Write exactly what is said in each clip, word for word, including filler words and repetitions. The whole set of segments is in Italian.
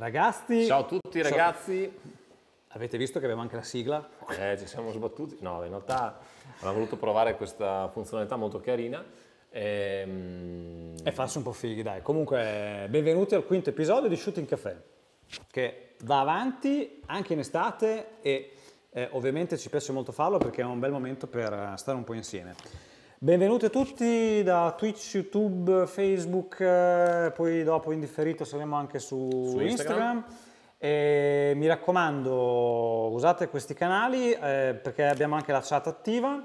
Ragazzi, ciao a tutti ragazzi. Ciao. Avete visto che abbiamo anche la sigla? Eh, ci siamo sbattuti. No, in realtà abbiamo voluto provare questa funzionalità molto carina. E, e farsi un po' fighi, dai. Comunque, benvenuti al quinto episodio di Shooting Cafè, che va avanti anche in estate e eh, ovviamente ci piace molto farlo perché è un bel momento per stare un po' insieme. Benvenuti a tutti da Twitch, YouTube, Facebook, eh, poi dopo in differito saremo anche su, su Instagram. Instagram. E mi raccomando, usate questi canali eh, perché abbiamo anche la chat attiva.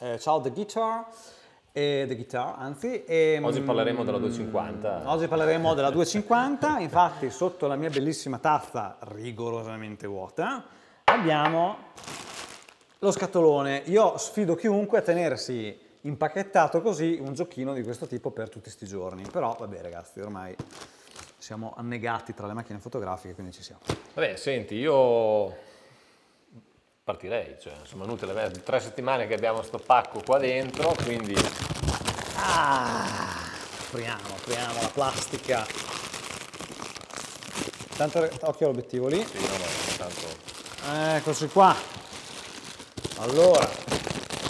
Eh, ciao The Guitar, eh, The Guitar anzi. E, oggi parleremo della duecentocinquanta. Oggi parleremo della duecentocinquanta, infatti sotto la mia bellissima tazza rigorosamente vuota abbiamo... lo scatolone. Io sfido chiunque a tenersi impacchettato così un giochino di questo tipo per tutti sti giorni, però vabbè ragazzi, ormai siamo annegati tra le macchine fotografiche, quindi ci siamo. Vabbè, senti, io partirei, cioè, insomma, inutile, è tre settimane che abbiamo sto pacco qua dentro, quindi... Ah, apriamo, apriamo la plastica. Tanto, occhio all'obiettivo lì. Sì, no, no, tanto... Eccoci qua. Allora,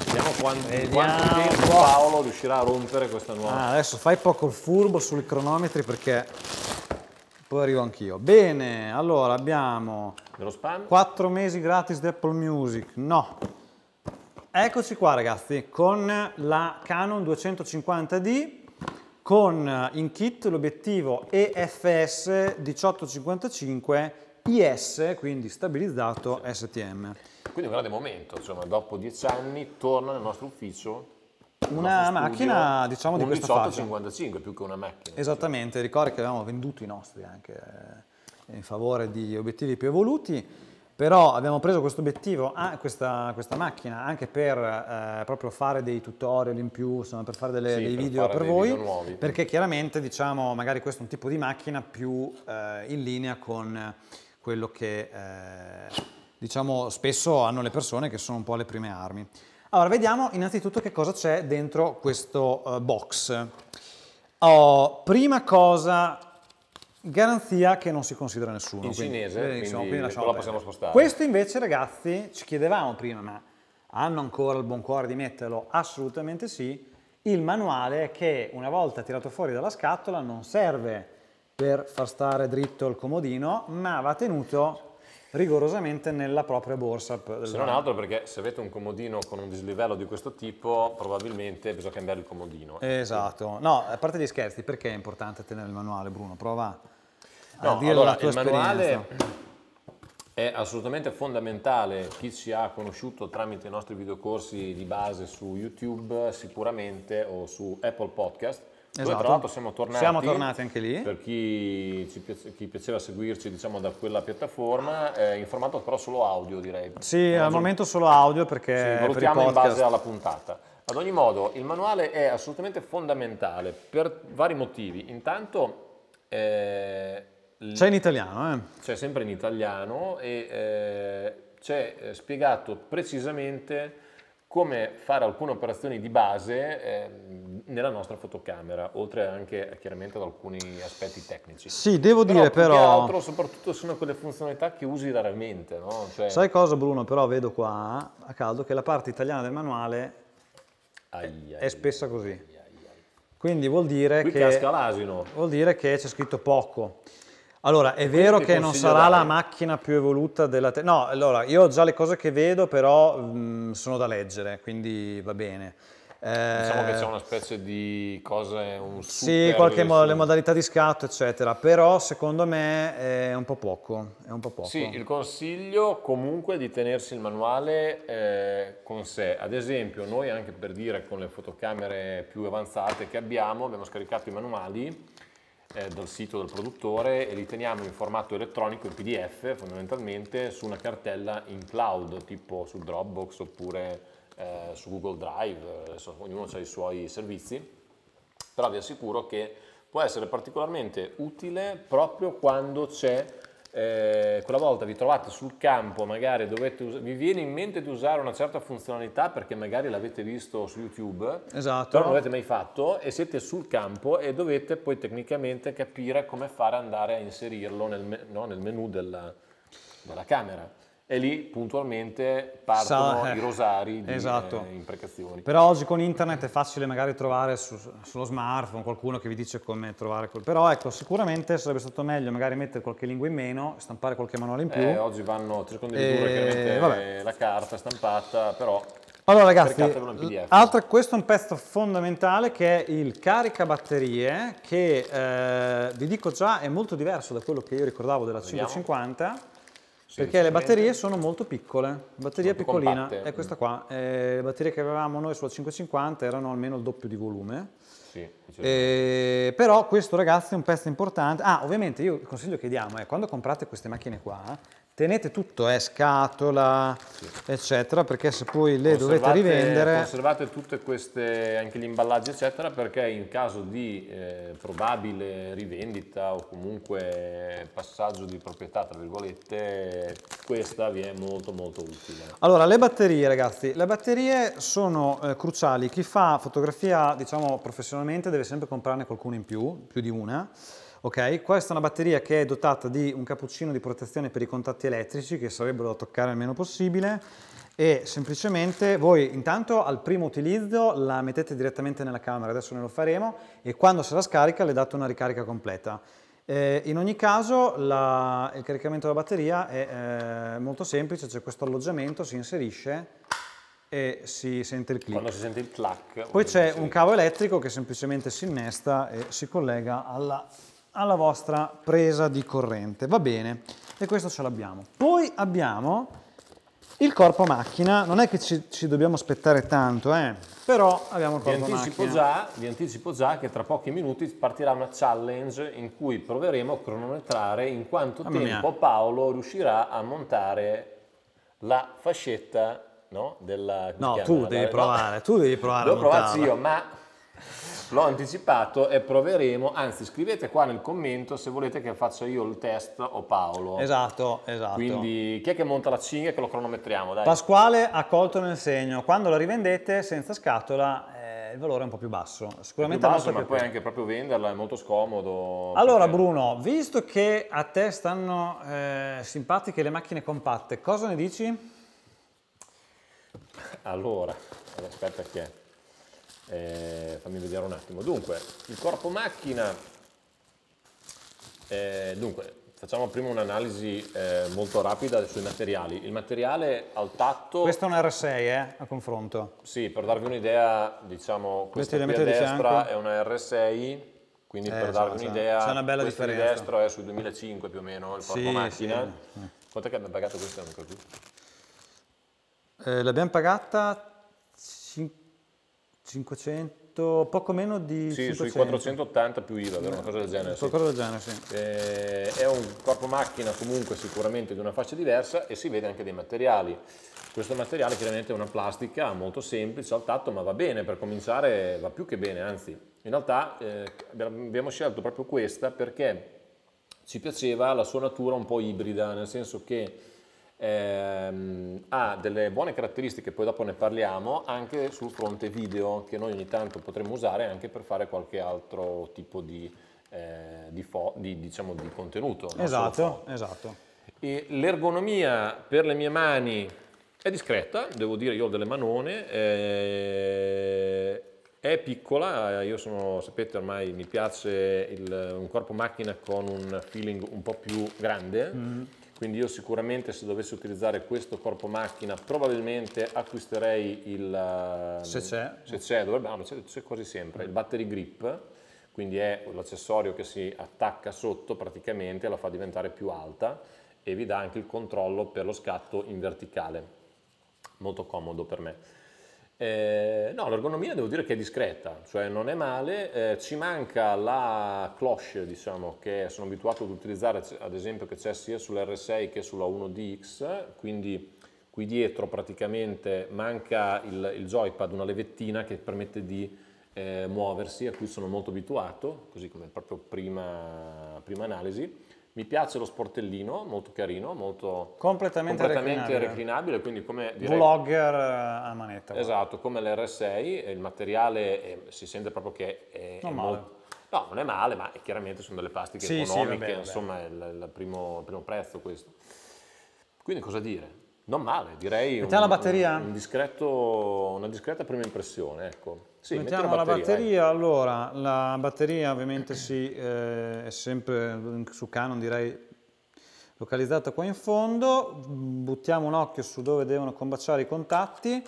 vediamo quanto, quanto tempo Paolo riuscirà a rompere questa nuova. Ah, adesso fai poco il furbo sui cronometri perché poi arrivo anch'io. Bene, allora abbiamo dello spam. quattro mesi gratis di Apple Music. No. Eccoci qua ragazzi, con la Canon duecentocinquanta D, con in kit l'obiettivo E F S diciotto cinquantacinque I S, quindi stabilizzato sì. S T M. Quindi un grande momento, insomma, dopo dieci anni torna nel nostro ufficio una nostro macchina, studio, diciamo, di questa fascia. Un diciotto cinquantacinque più che una macchina. Esattamente, cioè. Ricordi che avevamo venduto i nostri anche eh, in favore di obiettivi più evoluti, però abbiamo preso questo obiettivo, ah, questa, questa macchina anche per eh, proprio fare dei tutorial in più, insomma, per fare delle, sì, dei per video fare per dei voi, video nuovi, perché chiaramente, diciamo, magari questo è un tipo di macchina più eh, in linea con quello che... Eh, diciamo spesso hanno le persone che sono un po' le prime armi. Allora vediamo innanzitutto che cosa c'è dentro questo uh, box. Oh, prima cosa, garanzia che non si considera nessuno. In quindi, cinese, quindi, diciamo, quindi lasciamo la possiamo spostare. Questo invece ragazzi, ci chiedevamo prima, ma hanno ancora il buon cuore di metterlo? Assolutamente sì. Il manuale che una volta tirato fuori dalla scatola non serve per far stare dritto il comodino, ma va tenuto... rigorosamente nella propria borsa. Se non altro perché se avete un comodino con un dislivello di questo tipo probabilmente bisogna cambiare il comodino. Esatto, no, a parte gli scherzi, perché è importante tenere il manuale, Bruno? Prova a no, dire allora, la tua il esperienza. Manuale è assolutamente fondamentale, chi ci ha conosciuto tramite i nostri videocorsi di base su YouTube sicuramente o su Apple Podcast. Esatto. Dove, tra l'altro siamo tornati, siamo tornati anche lì per chi, ci, chi piaceva seguirci, diciamo, da quella piattaforma eh, in formato però solo audio, direi. Sì, al momento solo audio perché sì, valutiamo in base alla puntata. Ad ogni modo il manuale è assolutamente fondamentale per vari motivi. Intanto eh, c'è in italiano eh. c'è sempre in italiano e eh, c'è spiegato precisamente come fare alcune operazioni di base eh, nella nostra fotocamera, oltre anche chiaramente ad alcuni aspetti tecnici. Sì, devo però, dire però... Più che altro, soprattutto sono quelle funzionalità che usi raramente, no? Cioè... Sai cosa Bruno, però vedo qua a caldo che la parte italiana del manuale ai, è ai, spessa così. Ai, ai, ai. Quindi vuol dire Qui che... casca l'asino. Vuol dire che c'è scritto poco. Allora, è vero che non sarà la macchina più evoluta della... Te no, allora, io ho già le cose che vedo, però mh, sono da leggere, quindi va bene. Eh, diciamo che c'è una specie di cose... Un super sì, qualche mo le modalità di scatto, eccetera, però secondo me è un po' poco. È un po' poco. Sì, il consiglio comunque è di tenersi il manuale eh, con sé. Ad esempio, noi anche per dire con le fotocamere più avanzate che abbiamo, abbiamo scaricato i manuali dal sito del produttore e li teniamo in formato elettronico in P D F fondamentalmente su una cartella in cloud tipo su Dropbox oppure eh, su Google Drive. Adesso, ognuno ha i suoi servizi, però vi assicuro che può essere particolarmente utile proprio quando c'è eh, quella volta vi trovate sul campo, magari dovete us- vi viene in mente di usare una certa funzionalità perché magari l'avete visto su YouTube, esatto, però non l'avete mai fatto e siete sul campo e dovete poi tecnicamente capire come fare ad andare a inserirlo nel, me- no, nel menu della, della camera. E lì puntualmente partono Sa- eh, i rosari di esatto. eh, imprecazioni. Però oggi con internet è facile magari trovare su, sullo smartphone qualcuno che vi dice come trovare quel... Però ecco, sicuramente sarebbe stato meglio magari mettere qualche lingua in meno, stampare qualche manuale in più. Eh, oggi vanno tre secondi di dura chiaramente la carta stampata, però... Allora ragazzi, altro, questo è un pezzo fondamentale che è il caricabatterie, che eh, vi dico già è molto diverso da quello che io ricordavo della cinquecentocinquanta. Perché le batterie sono molto piccole, batteria molto piccolina, compatte. È questa qua, eh, le batterie che avevamo noi sulla cinquecentocinquanta erano almeno il doppio di volume, sì, eh, però questo ragazzi è un pezzo importante. Ah, ovviamente io il consiglio che diamo è quando comprate queste macchine qua, tenete tutto, eh, scatola, sì, eccetera, perché se poi le conservate, dovete rivendere... Conservate tutte queste, anche gli imballaggi, eccetera, perché in caso di eh, probabile rivendita o comunque passaggio di proprietà, tra virgolette, questa vi è molto molto utile. Allora, le batterie, ragazzi, le batterie sono eh, cruciali. Chi fa fotografia, diciamo, professionalmente deve sempre comprarne qualcuno in più, più di una. Ok, questa è una batteria che è dotata di un cappuccino di protezione per i contatti elettrici che sarebbero da toccare il meno possibile e semplicemente voi intanto al primo utilizzo la mettete direttamente nella camera, adesso noi lo faremo, e quando se la scarica le date una ricarica completa. Eh, in ogni caso la, il caricamento della batteria è eh, molto semplice, c'è cioè questo alloggiamento, si inserisce e si sente il click. Quando si sente il clack. Poi c'è un cavo elettrico che semplicemente si innesta e si collega alla... alla vostra presa di corrente, va bene, e questo ce l'abbiamo. Poi abbiamo il corpo macchina, non è che ci, ci dobbiamo aspettare tanto, eh? Però abbiamo il corpo vi anticipo macchina. Già, vi anticipo già che tra pochi minuti partirà una challenge in cui proveremo a cronometrare in quanto Mamma tempo mia. Paolo riuscirà a montare la fascetta, no? Della, no, chiama, tu, devi provare, no? tu devi provare, tu devi provare a montarla. Devo provarci io, ma... L'ho anticipato e proveremo, anzi scrivete qua nel commento se volete che faccia io il test o Paolo. Esatto, esatto. Quindi chi è che monta la cinghia che lo cronometriamo? Dai. Pasquale ha colto nel segno, quando la rivendete senza scatola eh, il valore è un po' più basso. Sicuramente più basso, ma poi anche proprio venderla è molto scomodo. Allora perché... Bruno, visto che a te stanno eh, simpatiche le macchine compatte, cosa ne dici? Allora, aspetta che... Eh, fammi vedere un attimo. Dunque, il corpo macchina, eh, dunque facciamo prima un'analisi eh, molto rapida sui materiali. Il materiale al tatto, questo è un R sei eh, a confronto, sì, per darvi un'idea, diciamo questa qui a destra è una R sei, quindi eh, per esatto, darvi un'idea c'è una bella differenza. Di destra è sui duemilacinque più o meno il corpo sì, macchina sì. Quanto è che abbiamo pagato questa? Eh, l'abbiamo pagata cinquecento, poco meno di sì, cinquecento. Sui quattrocentottanta più I V A, una cosa del genere. Sì. Cosa del genere sì. Eh, è un corpo macchina comunque sicuramente di una fascia diversa e si vede anche dei materiali. Questo materiale chiaramente è una plastica molto semplice al tatto, ma va bene, per cominciare va più che bene, anzi. In realtà eh, abbiamo scelto proprio questa perché ci piaceva la sua natura un po' ibrida, nel senso che Ehm, ha delle buone caratteristiche, poi dopo ne parliamo, anche sul fronte video che noi ogni tanto potremmo usare anche per fare qualche altro tipo di, eh, di, fo- di, diciamo, di contenuto. Esatto, esatto. E l'ergonomia per le mie mani è discreta, devo dire, io ho delle manone, eh, è piccola, io sono, sapete ormai mi piace il, un corpo macchina con un feeling un po' più grande, mm. Quindi io sicuramente se dovessi utilizzare questo corpo macchina probabilmente acquisterei il... Se c'è. Se c'è, dovrebbe, no, c'è, c'è quasi sempre, il battery grip, quindi è l'accessorio che si attacca sotto praticamente, la fa diventare più alta e vi dà anche il controllo per lo scatto in verticale, molto comodo per me. Eh, no, l'ergonomia devo dire che è discreta, cioè non è male, eh, ci manca la cloche, diciamo, che sono abituato ad utilizzare, ad esempio, che c'è sia sull'R sei che sulla uno D X, quindi qui dietro praticamente manca il, il joypad, una levettina che permette di eh, muoversi, a cui sono molto abituato, così come proprio prima, prima analisi. Mi piace lo sportellino, molto carino, molto completamente, completamente reclinabile. reclinabile, quindi come direi, vlogger a manetta. Esatto, come l'R sei, il materiale è, si sente proprio che è, non è molto... No, non è male, ma chiaramente sono delle plastiche sì, economiche, sì, vabbè, insomma vabbè. È il, il primo, il primo prezzo questo. Quindi cosa dire? Non male, direi un, la batteria? Un, un discreto, una discreta prima impressione, ecco. Sì, mettiamo la batteria, la batteria allora la batteria ovviamente si, eh, è sempre su Canon, direi, localizzata qua in fondo. Buttiamo un occhio su dove devono combaciare i contatti.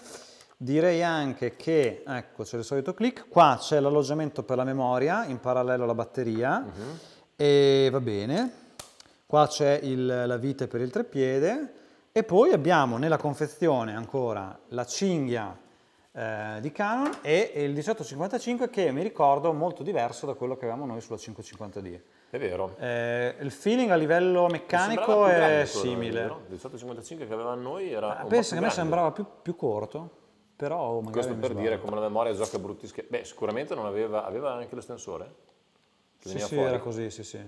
Direi anche che, ecco, c'è il solito click, qua c'è l'alloggiamento per la memoria in parallelo alla batteria, uh-huh. E va bene, qua c'è la vite per il treppiede. E poi abbiamo nella confezione ancora la cinghia eh, di Canon e il diciotto cinquantacinque che mi ricordo molto diverso da quello che avevamo noi sulla cinquecentocinquanta D. È vero. Eh, il feeling a livello meccanico è simile. Il diciotto cinquantacinque che avevamo noi era ah, un penso che grande. A me sembrava più, più corto, però magari questo per sbaglio. Dire come la memoria gioca brutti scherzi. Beh, sicuramente non aveva, aveva anche l'estensore? Sì, sì, fuori. Era così, sì, sì.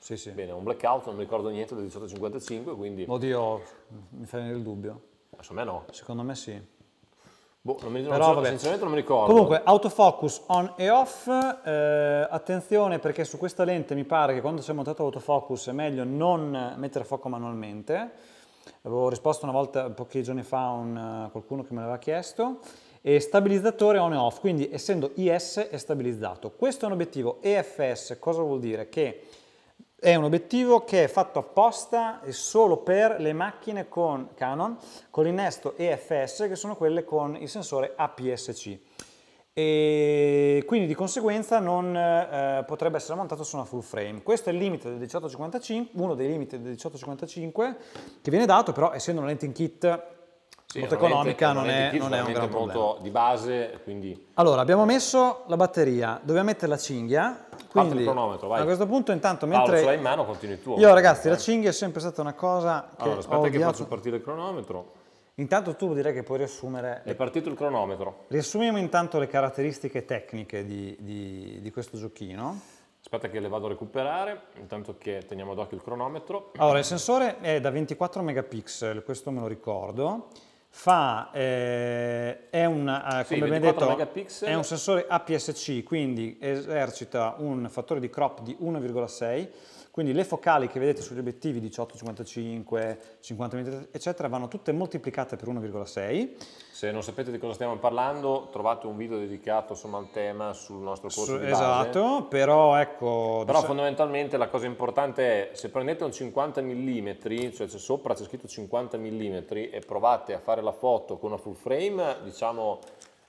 Sì, sì. Bene, un blackout, non mi ricordo niente del diciotto cinquantacinque, quindi... Oddio, mi fai venire il dubbio. Secondo me no. Secondo me sì. Boh, non mi ricordo, però, sinceramente non mi ricordo. Comunque, autofocus on e off, eh, attenzione perché su questa lente mi pare che quando si è montato l'autofocus è meglio non mettere a fuoco manualmente. Avevo risposto una volta, pochi giorni fa, a un, qualcuno che me l'aveva chiesto. E stabilizzatore on e off, quindi essendo I S è stabilizzato. Questo è un obiettivo E F S, cosa vuol dire? Che... è un obiettivo che è fatto apposta e solo per le macchine con Canon, con l'innesto E F S, che sono quelle con il sensore A P S C. E quindi di conseguenza non eh, potrebbe essere montato su una full frame. Questo è il limite del diciotto cinquantacinque, uno dei limiti del diciotto cinquantacinque che viene dato, però essendo una lente in kit sì, molto economica non è, non è un gran problema. Di base, quindi... Allora, abbiamo messo la batteria, dobbiamo mettere la cinghia. Quindi, vai. A questo punto intanto mentre Paolo, ce l'hai in mano, continui tu. Io ragazzi, eh. la cinghia è sempre stata una cosa che allora, aspetta ho che faccio partire il cronometro. Intanto tu direi che puoi riassumere... È partito il cronometro. Riassumiamo intanto le caratteristiche tecniche di, di, di questo giochino. Aspetta che le vado a recuperare, intanto che teniamo d'occhio il cronometro. Allora, il sensore è da ventiquattro megapixel, questo me lo ricordo. Fa, eh, è, una, eh, come sì, ben detto, è un sensore A P S C, quindi esercita un fattore di crop di uno virgola sei, quindi le focali che vedete sugli obiettivi diciotto cinquantacinque, cinquanta millimetri eccetera vanno tutte moltiplicate per uno virgola sei. Se non sapete di cosa stiamo parlando trovate un video dedicato insomma al tema sul nostro corso Su, di base. Esatto, però ecco... Però fondamentalmente la cosa importante è se prendete un cinquanta millimetri, cioè c'è sopra c'è scritto cinquanta millimetri e provate a fare la foto con una full frame, diciamo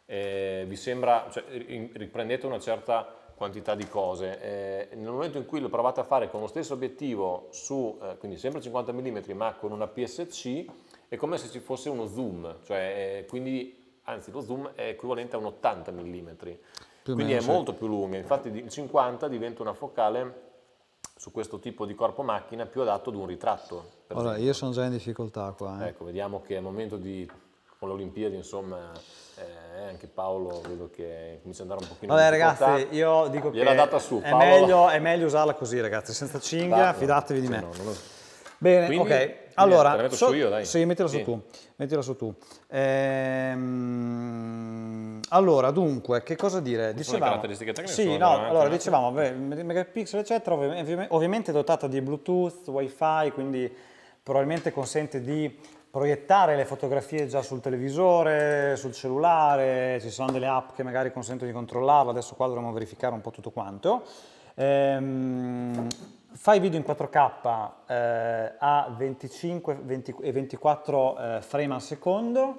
eh, vi sembra, cioè, riprendete una certa quantità di cose, eh, nel momento in cui lo provate a fare con lo stesso obiettivo su, eh, quindi sempre cinquanta millimetri ma con una P S C, è come se ci fosse uno zoom, cioè eh, quindi anzi lo zoom è equivalente a un ottanta millimetri, più quindi è sì. molto più lunga, infatti il cinquanta diventa una focale su questo tipo di corpo macchina più adatto ad un ritratto. Allora io sono già in difficoltà qua. Eh. Ecco, vediamo che è il momento di... con le Olimpiadi, insomma, eh, anche Paolo vedo che comincia ad andare un pochino. Vabbè ragazzi, io dico che data su, è, meglio, è meglio usarla così ragazzi, senza cinghia, Va, fidatevi no, di me. No, lo... Bene, quindi, ok, allora, te la metto so, su io, dai. Sì, mettila su sì. tu, mettila su tu. Ehm, allora, dunque, che cosa dire? Dicevamo, sono le caratteristiche tecniche? Sì, no, veramente... allora dicevamo, beh, megapixel eccetera, ovviamente è dotata di Bluetooth, Wi-Fi, quindi probabilmente consente di... proiettare le fotografie già sul televisore, sul cellulare, ci sono delle app che magari consentono di controllarlo, adesso qua dovremo verificare un po' tutto quanto. Ehm, fai video in quattro K eh, a venticinque e ventiquattro eh, frame al secondo,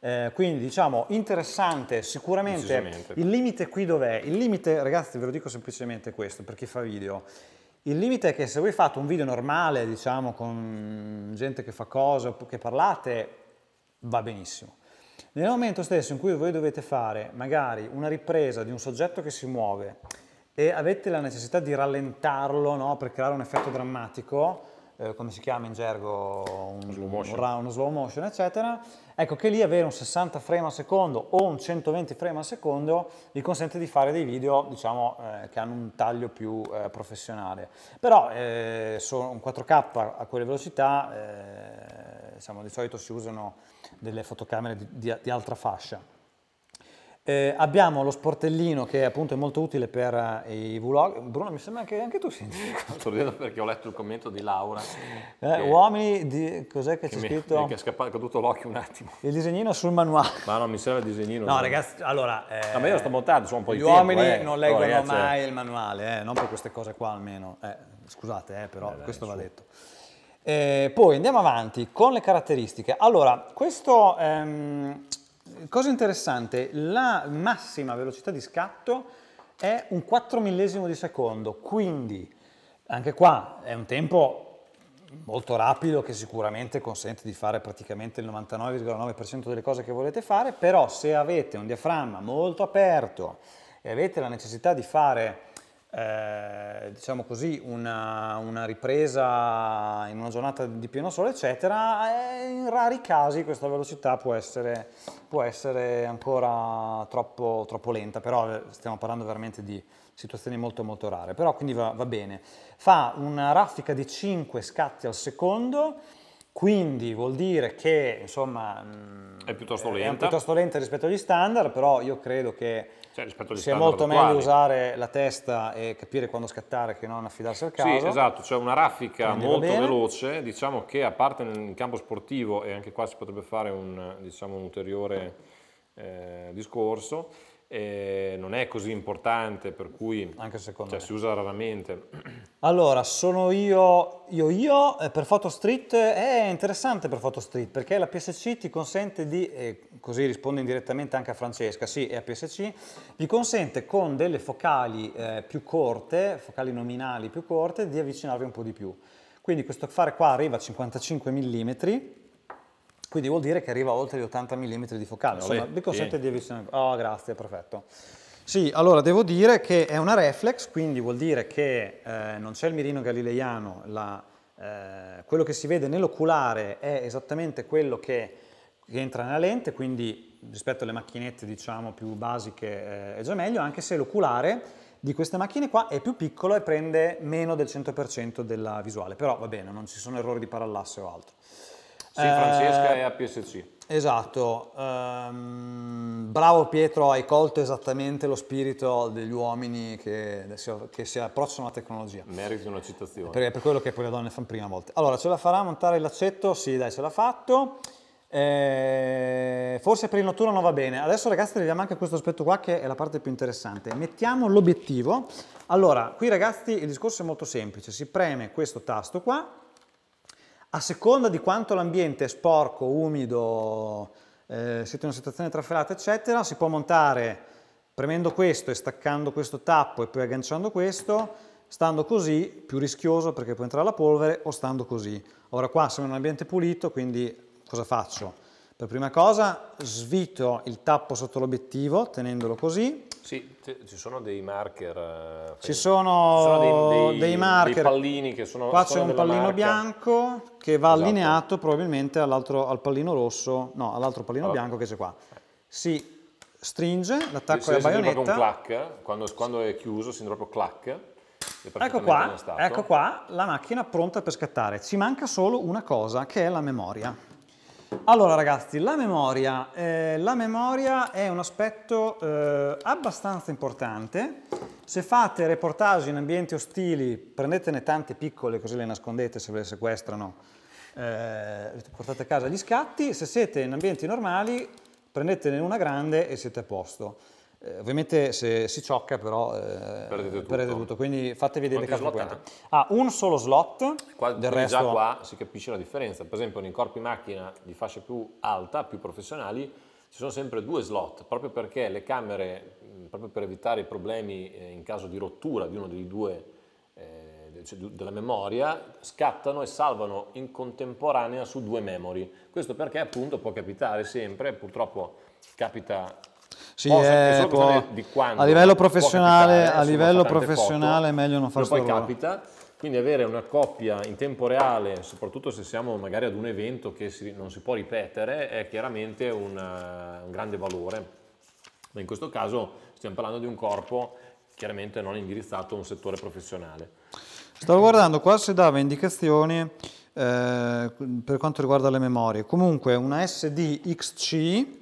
eh, quindi diciamo interessante sicuramente. Il limite qui dov'è? Il limite, ragazzi, ve lo dico semplicemente questo per chi fa video. Il limite è che se voi fate un video normale, diciamo, con gente che fa cose, che parlate, va benissimo. Nel momento stesso in cui voi dovete fare magari una ripresa di un soggetto che si muove e avete la necessità di rallentarlo, no, per creare un effetto drammatico, eh, come si chiama in gergo, un, slow motion. Un, uno slow motion, eccetera. Ecco che lì avere un sessanta frame al secondo o un centoventi frame al secondo vi consente di fare dei video, diciamo, eh, che hanno un taglio più eh, professionale. Però eh, sono un quattro K a quelle velocità, eh, diciamo, di solito si usano delle fotocamere di, di, di altra fascia. Eh, abbiamo lo sportellino che appunto è molto utile per i vlog. Bruno, mi sembra che anche tu senti. Sto ridendo perché ho letto il commento di Laura. Eh, uomini di... cos'è che, che c'è scritto? Mi è, che è scappato, è caduto l'occhio un attimo. Il disegnino sul manuale. Ma no, mi serve il disegnino. No, ragazzi, allora... Eh, no, ma io lo sto montando, sono un po' di tempo. Gli uomini eh. non leggono no, mai il manuale, eh, non per queste cose qua almeno. Eh, scusate, eh, però Beh, questo dai, va su. detto. Eh, poi andiamo avanti con le caratteristiche. Allora, questo... Ehm, cosa interessante, la massima velocità di scatto è un quattro millesimo di secondo, quindi anche qua è un tempo molto rapido che sicuramente consente di fare praticamente il novantanove virgola nove per cento delle cose che volete fare, però se avete un diaframma molto aperto e avete la necessità di fare, eh, diciamo così, una, una ripresa in una giornata di pieno sole, eccetera, eh, in rari casi questa velocità può essere, può essere ancora troppo, troppo lenta, però stiamo parlando veramente di situazioni molto molto rare, però quindi va, va bene. Fa una raffica di cinque scatti al secondo, quindi vuol dire che insomma è piuttosto lenta, è piuttosto lenta rispetto agli standard, però io credo che cioè, sia molto meglio quali. usare la testa e capire quando scattare che non affidarsi al caso. Sì, esatto, c'è cioè una raffica Quindi molto veloce, diciamo che a parte nel campo sportivo, e anche qua si potrebbe fare un, diciamo, un ulteriore eh, discorso, eh, non è così importante, per cui anche secondo cioè, me. si usa raramente. Allora, sono io, io, io, per foto street è interessante per foto street, perché la A P S C ti consente di, eh, così rispondo indirettamente anche a Francesca, sì, è A P S C, vi consente con delle focali eh, più corte, focali nominali più corte, di avvicinarvi un po' di più. Quindi questo fare qua arriva a cinquantacinque millimetri, quindi vuol dire che arriva a oltre gli ottanta millimetri di focale, insomma, vi consente sì. di avvicinarvi. Oh, grazie, perfetto. Sì, allora devo dire che è una reflex, quindi vuol dire che eh, non c'è il mirino galileiano, la, eh, quello che si vede nell'oculare è esattamente quello che, che entra nella lente, quindi rispetto alle macchinette diciamo più basiche eh, è già meglio, anche se l'oculare di queste macchine qua è più piccolo e prende meno del cento per cento della visuale, però va bene, non ci sono errori di parallasse o altro. Sì, Francesca eh, è A P S C. Esatto, um, bravo Pietro, hai colto esattamente lo spirito degli uomini che, che si approcciano alla tecnologia. Meriti una citazione. Per, per quello che poi le donne fanno prima a volte. Allora, ce la farà a montare il laccetto? Sì, dai, ce l'ha fatto. Eh, forse per il notturno non va bene. Adesso ragazzi arriviamo anche a questo aspetto qua che è la parte più interessante. Mettiamo l'obiettivo. Allora, qui ragazzi il discorso è molto semplice, si preme questo tasto qua. A seconda di quanto l'ambiente è sporco, umido, eh, siete in una situazione trafelata, eccetera, si può montare premendo questo e staccando questo tappo e poi agganciando questo, stando così, più rischioso perché può entrare la polvere, o stando così. Ora qua siamo in un ambiente pulito, quindi cosa faccio? Per prima cosa svito il tappo sotto l'obiettivo, tenendolo così. Sì, ci sono dei marker. Ci sono, ci sono dei, dei, dei marker. Dei pallini che sono. Qua c'è un pallino marca. bianco che va esatto. allineato probabilmente all'altro al pallino rosso, no, all'altro pallino allora. bianco che c'è qua. Si stringe, l'attacco alla baionetta. Proprio un clack, quando, quando è chiuso si sente proprio clack. Ecco qua, ecco qua la macchina pronta per scattare. Ci manca solo una cosa che è la memoria. Allora ragazzi, la memoria, eh, la memoria è un aspetto eh, abbastanza importante. Se fate reportage in ambienti ostili, prendetene tante piccole così le nascondete se ve le sequestrano, eh, portate a casa gli scatti. Se siete in ambienti normali, prendetene una grande e siete a posto. Eh, ovviamente se si ciocca però eh, perdete, tutto. perdete tutto, quindi fatevi delle case. Ah, un solo slot, qua, del resto... Già qua si capisce la differenza, per esempio nei corpi macchina di fascia più alta, più professionali, ci sono sempre due slot, proprio perché le camere, proprio per evitare i problemi in caso di rottura di uno dei due, eh, cioè della memoria, scattano e salvano in contemporanea su due memory. Questo perché appunto può capitare sempre, purtroppo capita... Sì, è, può, di quando, a livello professionale, capitare, a livello professionale foto, è meglio non farlo. Poi capita Quindi avere una coppia in tempo reale, soprattutto se siamo magari ad un evento che si, non si può ripetere, è chiaramente un, uh, un grande valore. Ma in questo caso stiamo parlando di un corpo chiaramente non indirizzato a un settore professionale. Stavo guardando qua se dava indicazioni eh, per quanto riguarda le memorie. Comunque una S D X C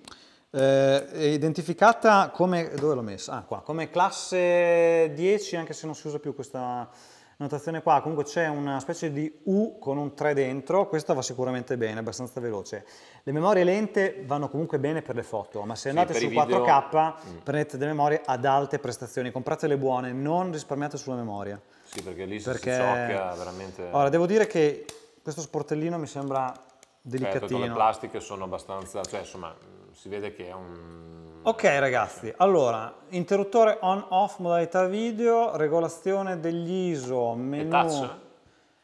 Eh, è identificata come, dove l'ho messa? Ah, qua, come classe dieci, anche se non si usa più questa notazione qua. Comunque c'è una specie di U con un tre dentro, questa va sicuramente bene, è abbastanza veloce. Le memorie lente vanno comunque bene per le foto, ma se andate sì, su video... quattro K mm. prendete delle memorie ad alte prestazioni, comprate le buone, non risparmiate sulla memoria. Sì, perché lì perché... si ciocca veramente... Ora, devo dire che questo sportellino mi sembra delicatino. Certo, le plastiche sono abbastanza... cioè insomma... si vede che è un... Ok ragazzi, allora, interruttore on-off, modalità video, regolazione degli I S O, menu... E touch?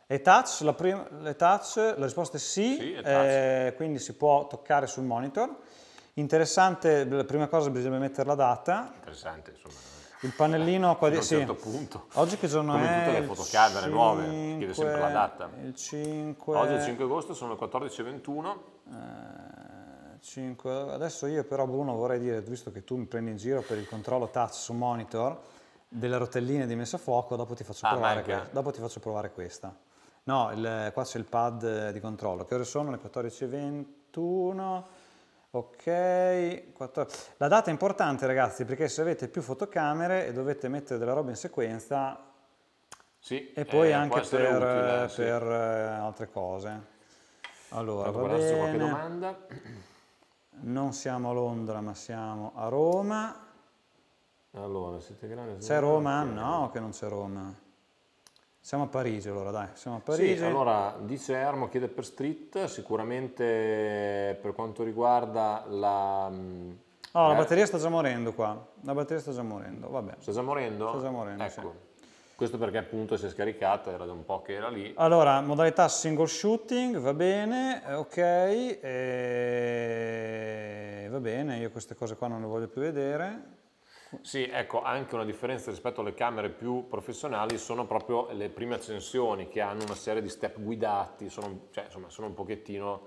E touch, la, prima, e touch, la risposta è sì, sì eh, quindi si può toccare sul monitor. Interessante, la prima cosa bisogna mettere la data. Interessante, insomma. Il pannellino qua di... sì. Un certo punto. Oggi che giorno Come è? Come tutte le fotocamere cinque, nuove, chiede sempre la data. Il cinque... Oggi è il cinque agosto, sono le quattordici e ventuno. Eh... cinque. Adesso io però Bruno vorrei dire, visto che tu mi prendi in giro per il controllo touch su monitor delle rotelline di messa a fuoco, dopo ti faccio, ah, provare, dopo ti faccio provare questa. No, il, qua c'è il pad di controllo. Che ore sono? Le quattordici e ventuno. Ok. quattordici. La data è importante ragazzi, perché se avete più fotocamere e dovete mettere della roba in sequenza, sì, e poi eh, anche per, utile, per sì. altre cose. Allora, va bene. Qualche domanda? Non siamo a Londra, ma siamo a Roma. Allora, siete grandi. C'è Roma? No, che non c'è Roma. Siamo a Parigi, allora dai, siamo a Parigi. Sì, allora, dice Ermo, chiede per Street, sicuramente per quanto riguarda la... Oh, eh. la batteria sta già morendo qua, la batteria sta già morendo, vabbè. Sta già morendo? Sta già morendo, ecco. Sì. Questo perché appunto si è scaricata, era da un po' che era lì. Allora, modalità single shooting, va bene, ok, e... va bene, io queste cose qua non le voglio più vedere. Sì, ecco, anche una differenza rispetto alle camere più professionali sono proprio le prime accensioni, che hanno una serie di step guidati, sono, cioè, insomma, sono un pochettino...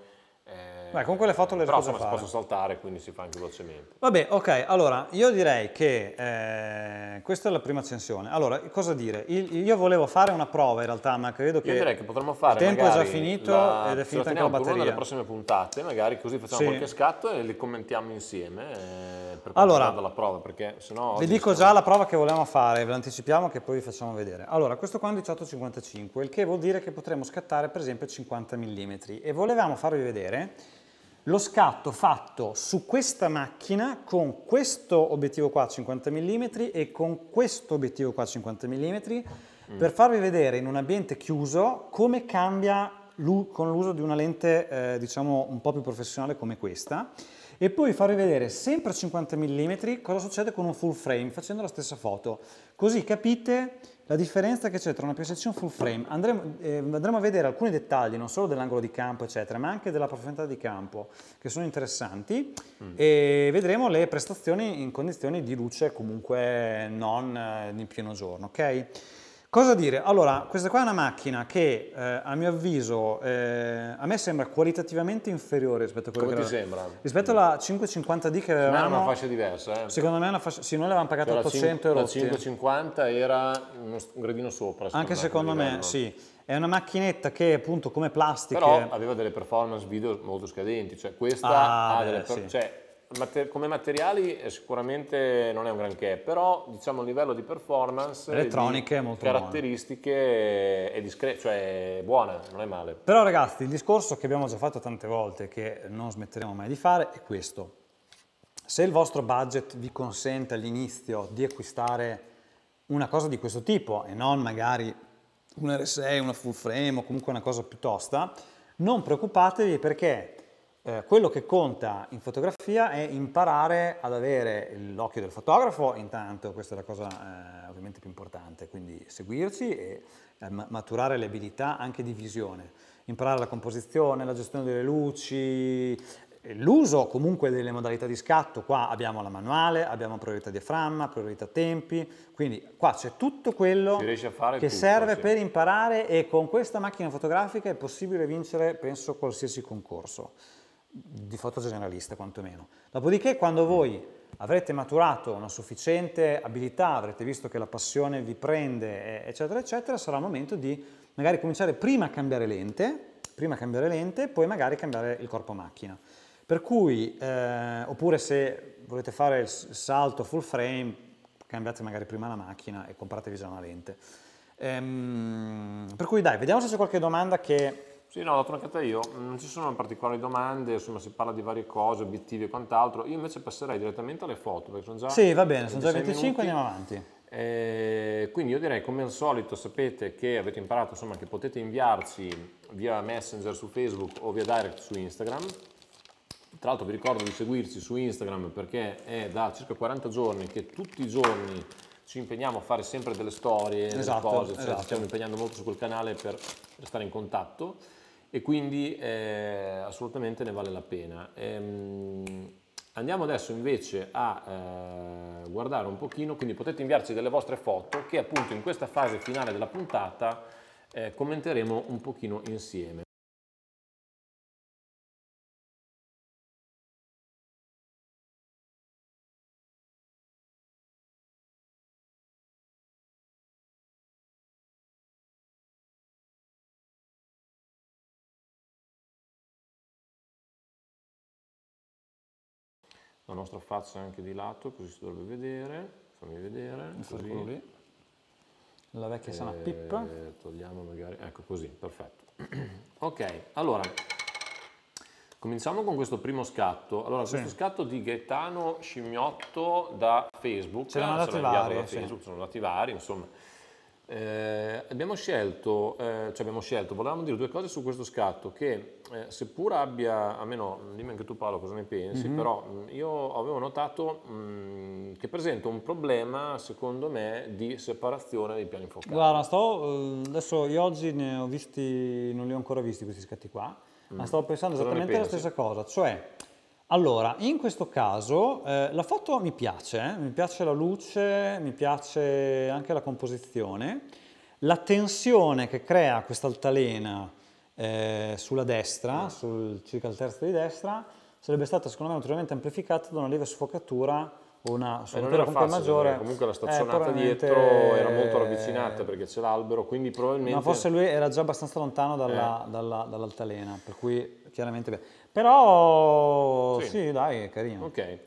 Eh, Beh, con quelle foto le riesco a fare. Posso saltare, quindi si fa anche velocemente. Vabbè, ok, allora io direi che eh, questa è la prima accensione. Allora, cosa dire? Il, io volevo fare una prova in realtà, ma credo che, io direi che potremmo fare, il tempo è già finito la, ed è finita anche la batteria. Una delle prossime puntate, magari così facciamo sì. qualche scatto e li commentiamo insieme eh, per quanto riguarda allora, la prova, perché sennò... Vi dico stiamo... già la prova che volevamo fare, ve l'anticipiamo che poi vi facciamo vedere. Allora, questo qua è un diciotto cinquantacinque, il che vuol dire che potremmo scattare per esempio cinquanta millimetri e volevamo farvi vedere lo scatto fatto su questa macchina con questo obiettivo qua cinquanta millimetri e con questo obiettivo qua cinquanta millimetri mm. per farvi vedere in un ambiente chiuso come cambia con l'uso di una lente eh, diciamo un po' più professionale come questa, e poi farvi vedere sempre a cinquanta millimetri cosa succede con un full frame facendo la stessa foto, così capite la differenza che c'è tra una A P S-C e un full frame. Andremo, eh, andremo a vedere alcuni dettagli, non solo dell'angolo di campo, eccetera, ma anche della profondità di campo, che sono interessanti, mm. e vedremo le prestazioni in condizioni di luce comunque non eh, in pieno giorno, ok? Cosa dire? Allora, questa qua è una macchina che, eh, a mio avviso, eh, a me sembra qualitativamente inferiore rispetto a quella Come che ti era... sembra? Rispetto alla cinquecentocinquanta D che avevamo... Secondo me è una fascia diversa, eh? Secondo me è una fascia... Sì, noi l'avevamo pagata ottocento euro. La cinquecentocinquanta era uno, un gradino sopra. Secondo Anche secondo me, livello. sì. È una macchinetta che appunto come plastica... Però aveva delle performance video molto scadenti, cioè questa ah, ha beh, delle... Sì. Cioè, come materiali sicuramente non è un granché, però diciamo a livello di performance elettroniche di è molto caratteristiche buone. È discreta, cioè buona, non è male. Però ragazzi, il discorso che abbiamo già fatto tante volte, che non smetteremo mai di fare, è questo: se il vostro budget vi consente all'inizio di acquistare una cosa di questo tipo e non magari una R sei, una full frame o comunque una cosa più tosta, non preoccupatevi, perché Eh, quello che conta in fotografia è imparare ad avere l'occhio del fotografo, intanto questa è la cosa eh, ovviamente più importante, quindi seguirci e eh, maturare le abilità anche di visione, imparare la composizione, la gestione delle luci, l'uso comunque delle modalità di scatto. Qua abbiamo la manuale, abbiamo priorità diaframma, priorità tempi, quindi qua c'è tutto quello che tutto, serve sì. per imparare, e con questa macchina fotografica è possibile vincere, penso, qualsiasi concorso di foto generalista quantomeno. Dopodiché, quando voi avrete maturato una sufficiente abilità, avrete visto che la passione vi prende, eccetera eccetera, sarà il momento di magari cominciare prima a cambiare lente, prima a cambiare lente, poi magari cambiare il corpo macchina. Per cui, eh, oppure se volete fare il salto full frame, cambiate magari prima la macchina e compratevi già una lente. Ehm, per cui dai, vediamo se c'è qualche domanda che... Sì, no, l'ho trancata io, non ci sono particolari domande, insomma si parla di varie cose, obiettivi e quant'altro. Io invece passerei direttamente alle foto, perché sono già... Sì, va bene, sono già venticinque, andiamo avanti. Eh, quindi io direi, come al solito, sapete che avete imparato insomma che potete inviarci via Messenger su Facebook o via Direct su Instagram. Tra l'altro vi ricordo di seguirci su Instagram, perché è da circa quaranta giorni che tutti i giorni ci impegniamo a fare sempre delle storie, esatto, delle cose, cioè esatto. ci stiamo impegnando molto su quel canale per restare in contatto, e quindi eh, assolutamente ne vale la pena. Ehm, andiamo adesso invece a eh, guardare un pochino, quindi potete inviarci delle vostre foto che appunto in questa fase finale della puntata eh, commenteremo un pochino insieme. La nostra faccia anche di lato, così si dovrebbe vedere, fammi vedere, così. Lì. La vecchia sana pippa. Togliamo magari, ecco così, perfetto. Ok, allora, cominciamo con questo primo scatto. Allora, sì. questo scatto di Gaetano Scimmiotto da Facebook. Ce l'hanno andati vari. Da Facebook, sì. Sono andati vari, insomma. Eh, abbiamo scelto, eh, cioè abbiamo scelto, volevamo dire due cose su questo scatto che eh, seppur abbia, almeno dimmi anche tu Paolo cosa ne pensi, mm-hmm. però io avevo notato mh, che presenta un problema secondo me di separazione dei piani focali. Guarda, sto, adesso io oggi ne ho visti, non li ho ancora visti questi scatti qua, mm. ma stavo pensando cosa esattamente la stessa cosa, cioè... Allora, in questo caso eh, la foto mi piace, eh? mi piace la luce, mi piace anche la composizione, la tensione che crea quest'altalena eh, sulla destra, sul, circa il terzo di destra, sarebbe stata secondo me ulteriormente amplificata da una lieve sfocatura o una sfocatura comunque maggiore. Comunque la stazionata eh, dietro era molto ravvicinata eh, perché c'è l'albero, quindi probabilmente... Ma forse lui era già abbastanza lontano dalla, eh. dalla, dall'altalena, per cui chiaramente... Beh. Però sì. sì, dai, è carino. Ok,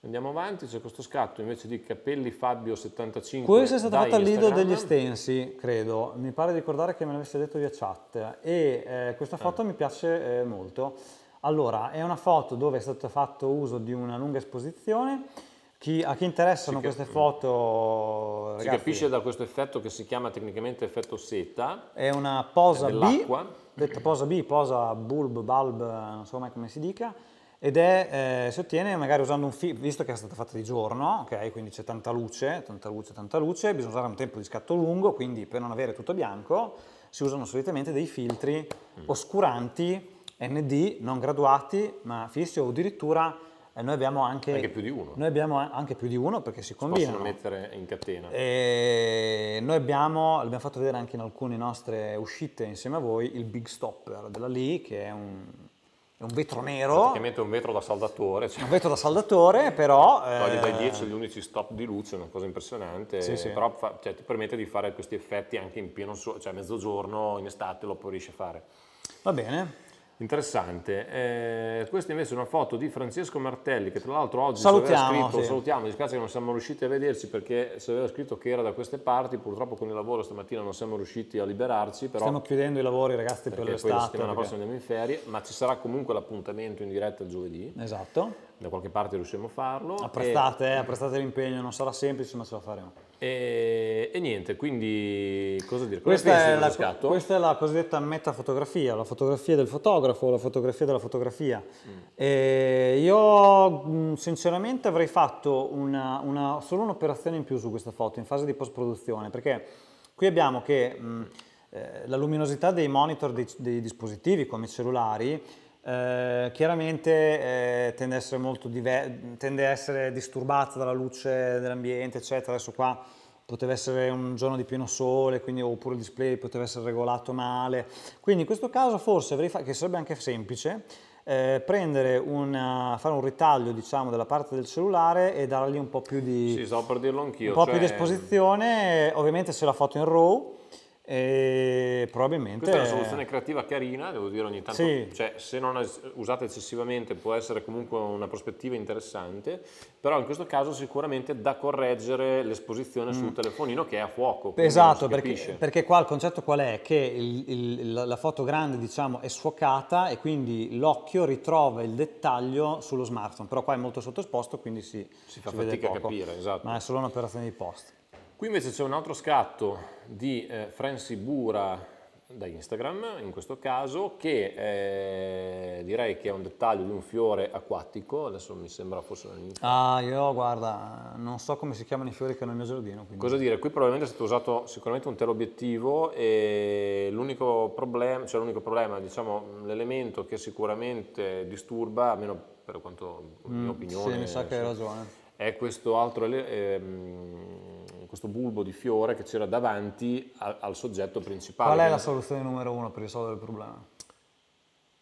andiamo avanti. C'è questo scatto invece di Capelli Fabio settantacinque. Questa è stata fatta al lido degli Stensi, credo. Mi pare di ricordare che me l'avesse detto via chat. E eh, questa foto ah. mi piace eh, molto. Allora, è una foto dove è stato fatto uso di una lunga esposizione. Chi, a chi interessano si queste foto... Si ragazzi, capisce da questo effetto che si chiama tecnicamente effetto seta. È una posa dell'acqua. Detta posa B, posa bulb, bulb, non so mai come si dica, ed è, eh, si ottiene magari usando un film, visto che è stata fatta di giorno, ok, quindi c'è tanta luce, tanta luce, tanta luce, bisogna usare un tempo di scatto lungo, quindi per non avere tutto bianco si usano solitamente dei filtri oscuranti N D, non graduati, ma fissi, o addirittura eh, noi abbiamo anche, anche più di uno. Noi abbiamo anche più di uno perché si combinano. Si possono mettere in catena. E noi abbiamo, l'abbiamo fatto vedere anche in alcune nostre uscite insieme a voi, il Big Stopper della Lee, che è un, è un vetro nero. Praticamente un vetro da saldatore. Cioè. Un vetro da saldatore, però... Togli eh... dai dieci agli undici stop di luce, è una cosa impressionante. Sì, sì. Però fa, cioè, ti permette di fare questi effetti anche in pieno sole, cioè a mezzogiorno, in estate, lo puoi riuscire a fare. Va bene. Interessante, eh, questa invece è una foto di Francesco Martelli che tra l'altro oggi salutiamo, aveva scritto, sì. salutiamo, mi dispiace che non siamo riusciti a vederci perché ci aveva scritto che era da queste parti, purtroppo con il lavoro stamattina non siamo riusciti a liberarci, però stiamo chiudendo i lavori ragazzi per l'estate, la settimana perché... prossima andiamo in ferie, ma ci sarà comunque l'appuntamento in diretta il giovedì, esatto, da qualche parte riusciremo a farlo. Apprezzate, e... eh, apprezzate l'impegno, non sarà semplice ma ce la faremo. E, e niente, quindi cosa dire? Cosa questa, è la, scatto? Questa è la cosiddetta metafotografia, la fotografia del fotografo, la fotografia della fotografia. Mm. E io sinceramente avrei fatto una, una, solo un'operazione in più su questa foto in fase di post-produzione, perché qui abbiamo che mh, eh, la luminosità dei monitor dei, dei dispositivi come i cellulari Eh, chiaramente eh, tende a essere molto diver- tende a essere disturbata dalla luce dell'ambiente, eccetera. Adesso qua poteva essere un giorno di pieno sole, quindi, oppure il display poteva essere regolato male. Quindi in questo caso forse avrei fatto, che sarebbe anche semplice, eh, prendere una, fare un ritaglio, diciamo, della parte del cellulare e dargli un po' più di, sì, so per dirlo anch'io, un po' cioè... più di esposizione, ovviamente se la foto in RAW. E probabilmente questa è una soluzione creativa carina, devo dire, ogni tanto, sì. Cioè, se non usate eccessivamente può essere comunque una prospettiva interessante, però in questo caso sicuramente da correggere l'esposizione mm. sul telefonino che è a fuoco. Esatto, perché, perché qua il concetto qual è? Che il, il, la foto grande, diciamo, è sfocata e quindi l'occhio ritrova il dettaglio sullo smartphone, però qua è molto sottoesposto, quindi si, si fa si fatica a capire, esatto. Ma è solo un'operazione di post. Qui invece c'è un altro scatto di eh, Franci Bura da Instagram, in questo caso, che eh, direi che è un dettaglio di un fiore acquatico, adesso mi sembra fosse un... Ah, io guarda, non so come si chiamano i fiori che hanno nel mio giardino. Quindi... Cosa dire, qui probabilmente è stato usato sicuramente un teleobiettivo e l'unico problema, cioè l'unico problema, diciamo, l'elemento che sicuramente disturba, almeno per quanto mia mm, opinione... Sì, mi sa che hai ragione. È questo altro ehm, questo bulbo di fiore che c'era davanti al, al soggetto principale. Qual è la soluzione numero uno per risolvere il problema?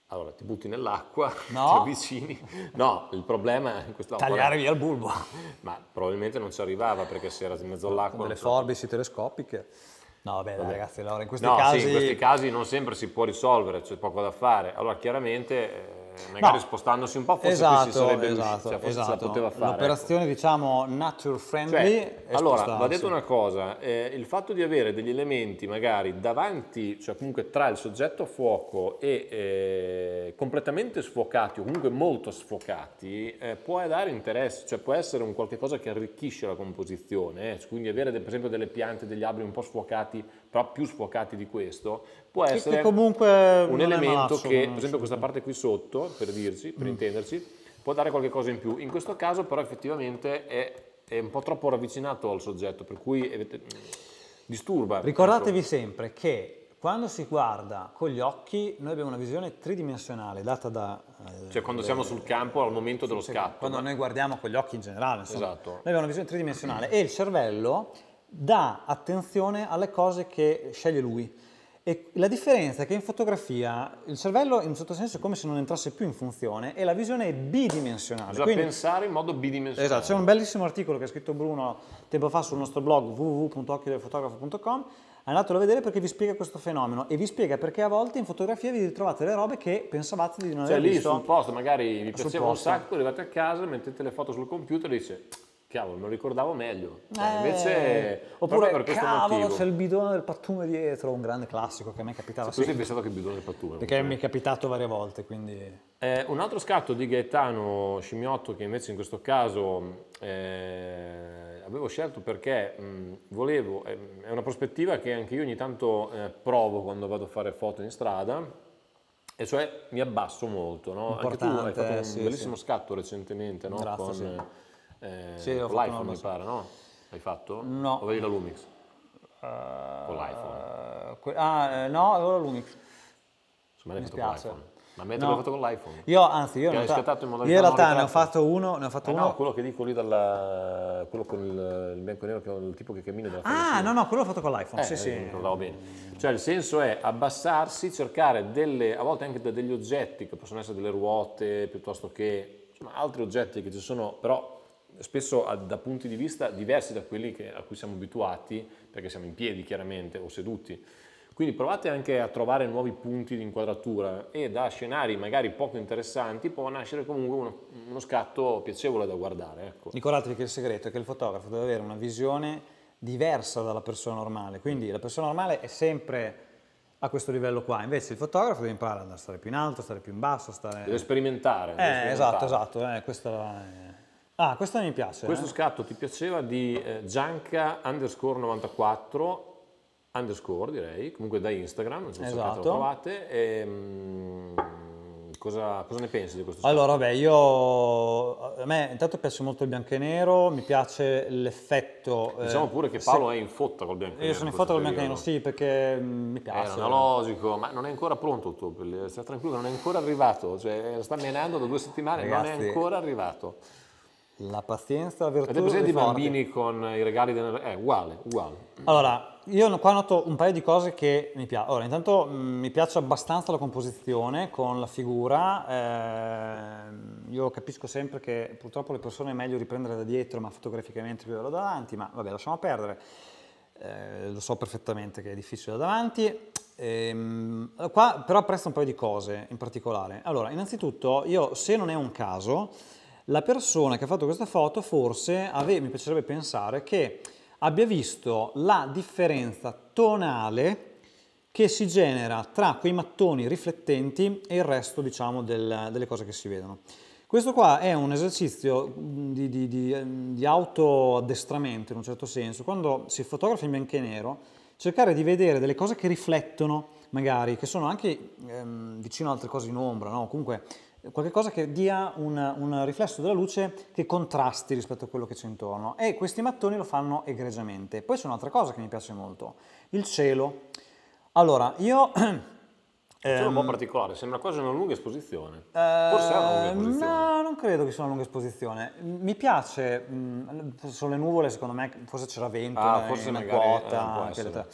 Allora, ti butti nell'acqua, no. Ti avvicini. No, il problema è questo. Tagliare via il bulbo. Ma probabilmente non ci arrivava perché si era in mezzo all'acqua. Con delle forbici telescopiche. No, vabbè, vabbè. Ragazzi, allora in questi no, casi... Sì, in questi casi non sempre si può risolvere, c'è poco da fare. Allora, chiaramente... Eh, magari no. spostandosi un po' forse esatto, qui si sarebbe esatto, cioè forse esatto. se la poteva fare l'operazione, ecco. Diciamo nature friendly, cioè, allora va detto una cosa, eh, il fatto di avere degli elementi magari davanti, cioè comunque tra il soggetto a fuoco e eh, completamente sfocati o comunque molto sfocati, eh, può dare interesse, cioè può essere un qualche cosa che arricchisce la composizione, eh. Quindi avere per esempio delle piante, degli alberi un po' sfocati, però più sfocati di questo, può essere comunque un elemento che, per esempio questa parte qui sotto, per dirci, per mm. intenderci, può dare qualche cosa in più. In questo caso però effettivamente è, è un po' troppo ravvicinato al soggetto, per cui è, disturba. Ricordatevi sempre che quando si guarda con gli occhi noi abbiamo una visione tridimensionale data da... Eh, cioè quando le, siamo sul campo al momento dello scatto. Quando ma... noi guardiamo con gli occhi in generale, insomma, esatto. Noi abbiamo una visione tridimensionale mm. e il cervello dà attenzione alle cose che sceglie lui. E la differenza è che in fotografia il cervello in un certo senso è come se non entrasse più in funzione e la visione è bidimensionale. Bisogna quindi pensare in modo bidimensionale. Esatto, c'è un bellissimo articolo che ha scritto Bruno tempo fa sul nostro blog w w w punto occhio del fotografo punto com, andatelo a vedere perché vi spiega questo fenomeno e vi spiega perché a volte in fotografia vi ritrovate le robe che pensavate di non aver visto. Cioè lì sul post magari vi piaceva un sacco, arrivate a casa, mettete le foto sul computer e dice... Cavolo, lo ricordavo meglio. Eh, invece, oppure per cavolo, motivo. C'è il bidone del pattume dietro, un grande classico che a me capitava. Sì, tu sei pensato che il bidone del pattume? Perché mi è capitato varie volte, quindi... Eh, un altro scatto di Gaetano Scimmiotto che invece in questo caso eh, avevo scelto perché mh, volevo... Eh, è una prospettiva che anche io ogni tanto eh, provo quando vado a fare foto in strada. E cioè mi abbasso molto, no? Anche tu hai fatto un sì, bellissimo sì. scatto recentemente, no? Grazie, con, sì. Eh, sì, ho con l'iPhone mi pare, no? Hai fatto? No. O avevi la Lumix? Uh, con l'iPhone? Que- ah, no, avevo la Lumix. Insomma, l'hai mi fatto spiace. Con l'iPhone. Ma me no. l'ho fatto con l'iPhone. Io, anzi, io, non ta- in io in realtà ne ho fatto uno, ne ho fatto ah, uno. No, quello che dico lì, dalla, quello con il, il bianco e nero, che il tipo che cammina dalla Ah, no, no, quello l'ho fatto con l'iPhone, eh, sì, eh, sì. Ricordavo bene. Cioè, il senso è abbassarsi, cercare delle, a volte anche degli oggetti, che possono essere delle ruote, piuttosto che, insomma, altri oggetti che ci sono, però... spesso da punti di vista diversi da quelli che, a cui siamo abituati, perché siamo in piedi chiaramente o seduti. Quindi provate anche a trovare nuovi punti di inquadratura e da scenari magari poco interessanti può nascere comunque uno, uno scatto piacevole da guardare. Ecco. Ricordatevi che il segreto è che il fotografo deve avere una visione diversa dalla persona normale, quindi la persona normale è sempre a questo livello qua, invece il fotografo deve imparare a stare più in alto, stare più in basso, stare... Deve sperimentare. Eh, deve sperimentare. Esatto, esatto, eh, questa... Ah, questo mi piace. Questo eh? scatto ti piaceva di eh, Gianca underscore novantaquattro underscore direi, comunque da Instagram, non so esatto. se lo trovate, e, mm, Cosa, cosa ne pensi di questo stile? Allora, vabbè, io a me intanto piace molto il bianco e nero, mi piace l'effetto. Diciamo pure che Paolo se... è in fotta col bianco e nero. Io sono in fotta col bianco e nero, sì, perché mi piace. È analogico, ma non è ancora pronto il tuo, stai tranquillo, non è ancora arrivato, cioè sta menando da due settimane, ragazzi, non è ancora arrivato. La pazienza, la virtù. Avete presente i bambini con i regali? Del... È eh, uguale, uguale. Allora, io qua noto un paio di cose che mi piacciono. Allora, intanto mh, mi piace abbastanza la composizione con la figura. Eh, io capisco sempre che purtroppo le persone è meglio riprendere da dietro, ma fotograficamente più da davanti, ma vabbè, lasciamo perdere. Eh, lo so perfettamente che è difficile da davanti. Ehm, qua però apprezzo un paio di cose in particolare. Allora, innanzitutto, io, se non è un caso, la persona che ha fatto questa foto forse ave, mi piacerebbe pensare che abbia visto la differenza tonale che si genera tra quei mattoni riflettenti e il resto, diciamo, del, delle cose che si vedono. Questo qua è un esercizio di, di, di, di autoaddestramento, in un certo senso. Quando si fotografa in bianco e nero, cercare di vedere delle cose che riflettono, magari, che sono anche ehm, vicino ad altre cose in ombra, no? Comunque, qualche cosa che dia un, un riflesso della luce che contrasti rispetto a quello che c'è intorno, e questi mattoni lo fanno egregiamente. Poi c'è un'altra cosa che mi piace molto, il cielo. Allora, io... Il cielo ehm, un po' particolare, sembra quasi una lunga esposizione. Eh, Forse è una lunga esposizione. No, non credo che sia una lunga esposizione. Mi piace, mh, sono le nuvole, secondo me, forse c'era vento, ah, eh, forse una quota, eh,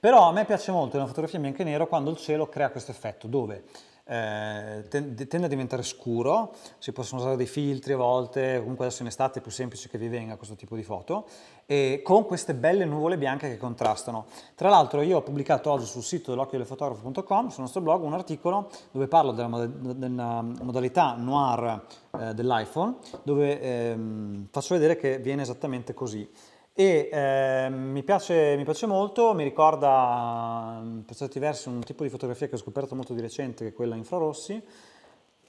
però a me piace molto nella fotografia in bianco e nero quando il cielo crea questo effetto, dove... Eh, tende a diventare scuro, si possono usare dei filtri a volte, comunque adesso in estate è più semplice che vi venga questo tipo di foto, e con queste belle nuvole bianche che contrastano. Tra l'altro io ho pubblicato oggi sul sito dell'occhio del fotografo punto com, sul nostro blog, un articolo dove parlo della, mod della modalità noir eh, dell'iPhone, dove ehm, faccio vedere che viene esattamente così. E eh, mi, piace, mi piace molto, mi ricorda per certi versi un tipo di fotografia che ho scoperto molto di recente, che è quella infrarossi,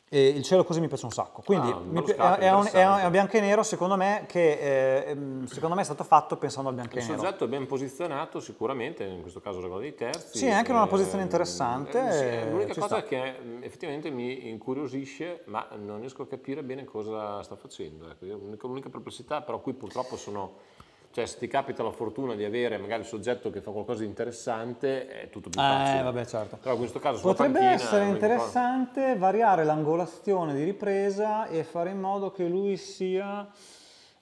e il cielo così mi piace un sacco. Quindi ah, mi, scatto, è, un, è un bianco e nero, secondo me, che eh, secondo me è stato fatto pensando al bianco e nero. Il soggetto è ben posizionato sicuramente, in questo caso regola dei terzi. Sì, è anche in una posizione interessante. Eh, sì, l'unica cosa sta. Che effettivamente mi incuriosisce, ma non riesco a capire bene cosa sta facendo. Ecco, l'unica perplessità, però qui purtroppo sono... Cioè, se ti capita la fortuna di avere magari il soggetto che fa qualcosa di interessante, è tutto più facile. Eh, vabbè, certo. Però in questo caso potrebbe panchina, essere interessante cosa... variare l'angolazione di ripresa e fare in modo che lui sia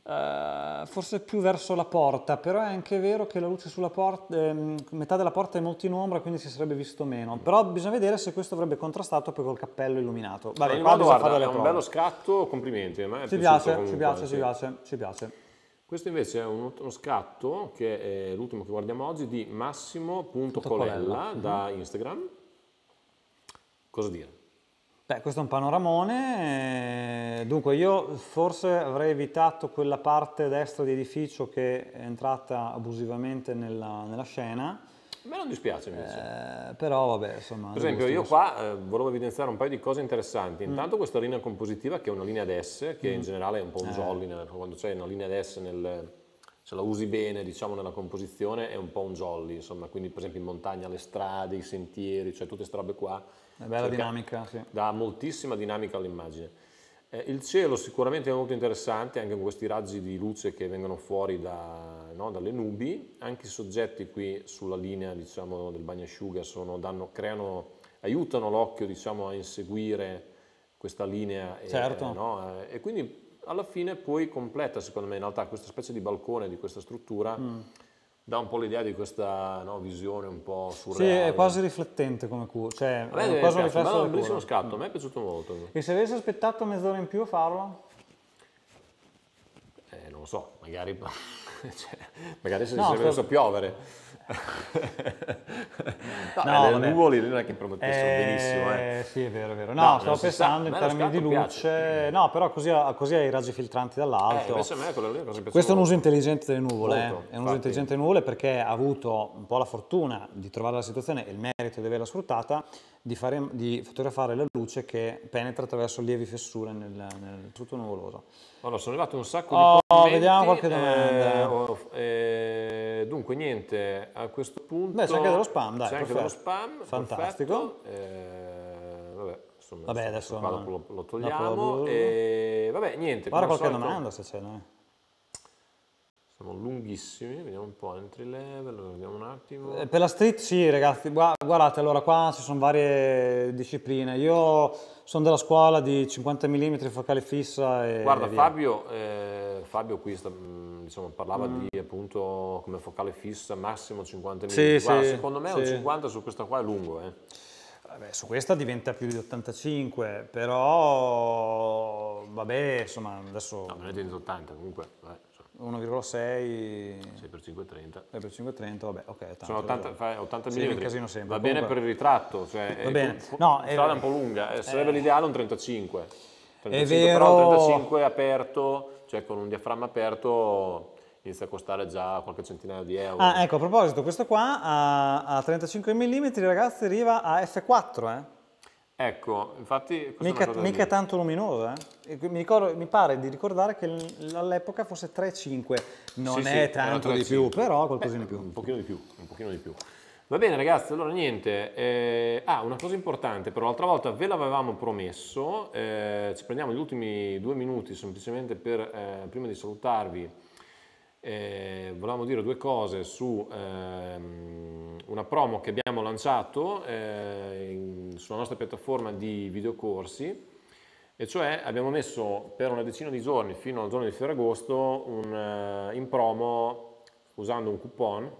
eh, forse più verso la porta, però è anche vero che la luce sulla porta, eh, metà della porta è molto in ombra, quindi si sarebbe visto meno. Però bisogna vedere se questo avrebbe contrastato poi col cappello illuminato. Vabbè, qua guarda, fare delle è un prove. Bello scatto, complimenti. A me è ci, piace, ci piace, sì. ci piace, ci piace. Questo invece è uno scatto, che è l'ultimo che guardiamo oggi, di Massimo punto Colella da Instagram. Cosa dire? Beh, questo è un panoramone, dunque io forse avrei evitato quella parte destra di edificio che è entrata abusivamente nella, nella scena. A me non dispiace invece. Eh, però vabbè, insomma... Per esempio io qua eh, volevo evidenziare un paio di cose interessanti. Intanto mm. questa linea compositiva, che è una linea ad S, che mm. in generale è un po' un eh. jolly, quando c'è una linea ad S, nel, se la usi bene, diciamo, nella composizione, è un po' un jolly, insomma. Quindi per esempio in montagna le strade, i sentieri, cioè tutte queste robe qua. È bella dinamica, sì. Dà moltissima dinamica all'immagine. Eh, il cielo sicuramente è molto interessante, anche con questi raggi di luce che vengono fuori da... No, dalle nubi. Anche i soggetti qui sulla linea, diciamo, del bagnasciuga sono, danno, creano, aiutano l'occhio, diciamo, a inseguire questa linea, certo. e, no? e quindi alla fine poi completa, secondo me, in realtà questa specie di balcone di questa struttura mm. dà un po' l'idea di questa, no, visione un po' surreale. Sì, è quasi riflettente come culo, cioè a me è quasi un riflesso, un bellissimo scatto, mm. a me è piaciuto molto. E se avessi aspettato mezz'ora in più a farlo? Eh, non lo so, magari... Cioè, magari se no, si sarebbe messo a piovere. No, no, le nuvole non è che promettessero eh, benissimo. Eh. Sì, è vero, è vero. No, no stavo pensando in termini di luce. Piace. No, però così, così hai i raggi filtranti dall'alto. Eh, Questo molto. è un uso intelligente delle nuvole. Molto, eh. È un uso intelligente delle nuvole, perché ha avuto un po' la fortuna di trovare la situazione e il merito di averla sfruttata, di, fare, di fotografare la luce che penetra attraverso lievi fessure nel, nel tutto nuvoloso. Allora, sono arrivato un sacco oh, di commenti. Vediamo qualche domanda. Eh, oh, eh, dunque, niente, a questo punto... Beh, c'è anche dello spam, dai. C'è anche dello spam, fantastico. Eh, vabbè, adesso, vabbè, adesso qua no. lo, lo togliamo no, e vabbè niente. Guarda qualche solito, domanda se c'è, no? Siamo lunghissimi, vediamo un po' entry level, vediamo un attimo. Per la street sì ragazzi, guardate allora qua ci sono varie discipline, io sono della scuola di cinquanta millimetri focale fissa e guarda via. Fabio, eh, Fabio qui sta, diciamo, parlava mm. di appunto come focale fissa massimo cinquanta millimetri, sì, guarda, sì, secondo me sì. Un cinquanta su questa qua è lungo eh. Vabbè, su questa diventa più di ottantacinque, però vabbè insomma adesso... No, non è diventato ottanta comunque, vabbè. uno virgola sei sei per cinquecentotrenta sei per cinquecentotrenta vabbè ok tanto, sono ottanta, ottanta sì, millimetri casino sempre. Va comunque... bene per il ritratto cioè va è bene. Un, no, è strada un po' lunga eh, sarebbe eh. l'ideale un trentacinque, trentacinque è vero però trentacinque aperto cioè con un diaframma aperto inizia a costare già qualche centinaio di euro. Ah ecco a proposito questo qua a, a trentacinque millimetri ragazzi arriva a F quattro eh ecco infatti mica, mica tanto luminoso eh? mi, ricordo, mi pare di ricordare che all'epoca fosse tre virgola cinque non sì, è sì, tanto di più però qualcosina di più un pochino di più un pochino di più va bene ragazzi allora niente eh, ah una cosa importante però l'altra volta ve l'avevamo promesso eh, ci prendiamo gli ultimi due minuti semplicemente per eh, prima di salutarvi eh, volevamo dire due cose su ehm, una promo che abbiamo lanciato eh, in, sulla nostra piattaforma di videocorsi e cioè abbiamo messo per una decina di giorni fino al giorno di Ferragosto un, uh, in promo usando un coupon.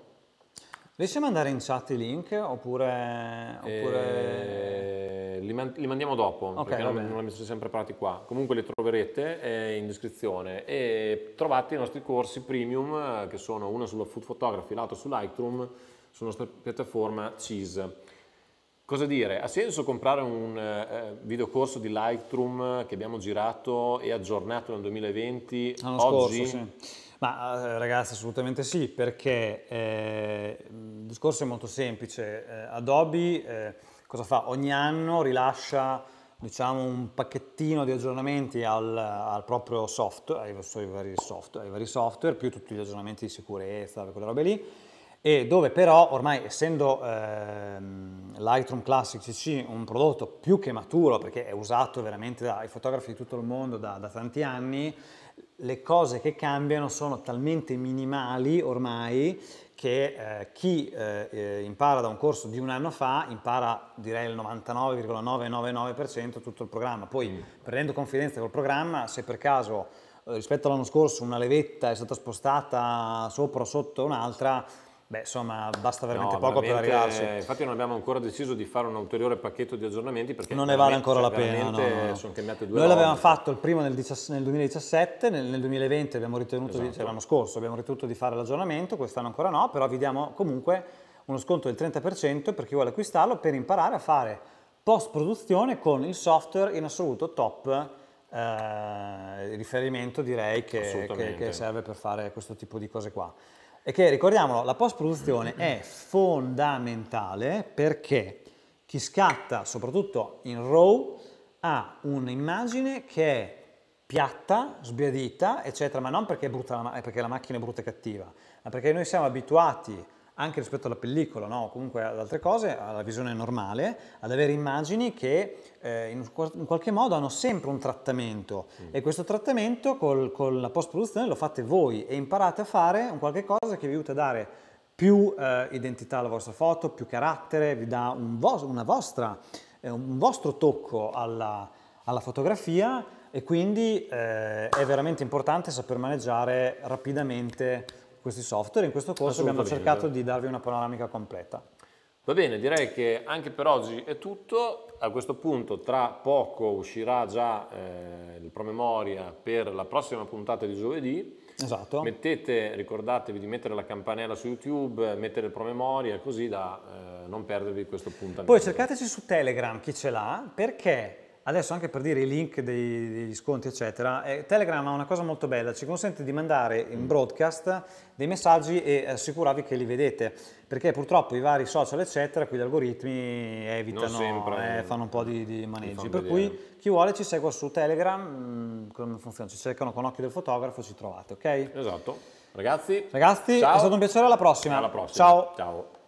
Riusciamo ad andare in chat i link oppure, oppure... Eh, li, man li mandiamo dopo okay, perché non, non li sono sempre parati qua comunque li troverete eh, in descrizione e trovate i nostri corsi premium eh, che sono uno sulla food photography l'altro su Lightroom sulla nostra piattaforma Cheese. Cosa dire? Ha senso comprare un eh, videocorso di Lightroom che abbiamo girato e aggiornato nel duemilaventi? L'anno oggi? Scorso, sì. Ma eh, ragazzi assolutamente sì, perché eh, il discorso è molto semplice. Eh, Adobe eh, cosa fa? Ogni anno rilascia diciamo un pacchettino di aggiornamenti al, al proprio software, ai, ai vari software, ai vari software, più tutti gli aggiornamenti di sicurezza, quelle robe lì. E dove però ormai essendo ehm, Lightroom Classic C C un prodotto più che maturo perché è usato veramente dai fotografi di tutto il mondo da, da tanti anni, le cose che cambiano sono talmente minimali ormai che eh, chi eh, impara da un corso di un anno fa impara direi il novantanove virgola novecentonovantanove per cento tutto il programma. Poi mm. prendendo confidenza col programma se per caso eh, rispetto all'anno scorso una levetta è stata spostata sopra o sotto un'altra beh, insomma, basta veramente no, poco veramente, per arrivarci. Infatti non abbiamo ancora deciso di fare un ulteriore pacchetto di aggiornamenti perché non ne vale ancora la pena. No, no. Sono cambiate due Noi l'avevamo fatto il primo nel duemiladiciassette, nel, nel duemilaventi abbiamo ritenuto, esatto. Cioè l'anno scorso, abbiamo ritenuto di fare l'aggiornamento, quest'anno ancora no, però vi diamo comunque uno sconto del trenta per cento per chi vuole acquistarlo per imparare a fare post-produzione con il software in assoluto top. Eh, riferimento direi che, che, che serve per fare questo tipo di cose qua. E che ricordiamolo, la post-produzione è fondamentale perché chi scatta, soprattutto in RAW, ha un'immagine che è piatta, sbiadita, eccetera, ma non perché, è brutta la, perché la macchina è brutta e cattiva, ma perché noi siamo abituati, anche rispetto alla pellicola, no? Comunque ad altre cose, alla visione normale, ad avere immagini che eh, in, in qualche modo hanno sempre un trattamento mm. e questo trattamento col, con la post-produzione lo fate voi e imparate a fare un qualche cosa che vi aiuta a dare più eh, identità alla vostra foto, più carattere, vi dà un, vo una vostra, eh, un vostro tocco alla, alla fotografia e quindi eh, è veramente importante saper maneggiare rapidamente questi software. In questo corso abbiamo cercato di darvi una panoramica completa. Va bene, direi che anche per oggi è tutto. A questo punto tra poco uscirà già eh, il promemoria per la prossima puntata di giovedì. Esatto. Mettete, ricordatevi di mettere la campanella su YouTube, mettere il promemoria così da eh, non perdervi questo appuntamento. Poi cercateci su Telegram chi ce l'ha perché... Adesso anche per dire i link dei, degli sconti eccetera, eh, Telegram ha una cosa molto bella, ci consente di mandare in broadcast dei messaggi e assicurarvi che li vedete, perché purtroppo i vari social eccetera, qui gli algoritmi evitano, non sempre, eh, fanno un po' di, di maneggi, per vedere. Cui chi vuole ci segua su Telegram, come funziona? Ci cercano con occhio del fotografo, ci trovate, ok? Esatto, ragazzi, ragazzi ciao. È stato un piacere, alla prossima, alla prossima. Ciao! Ciao.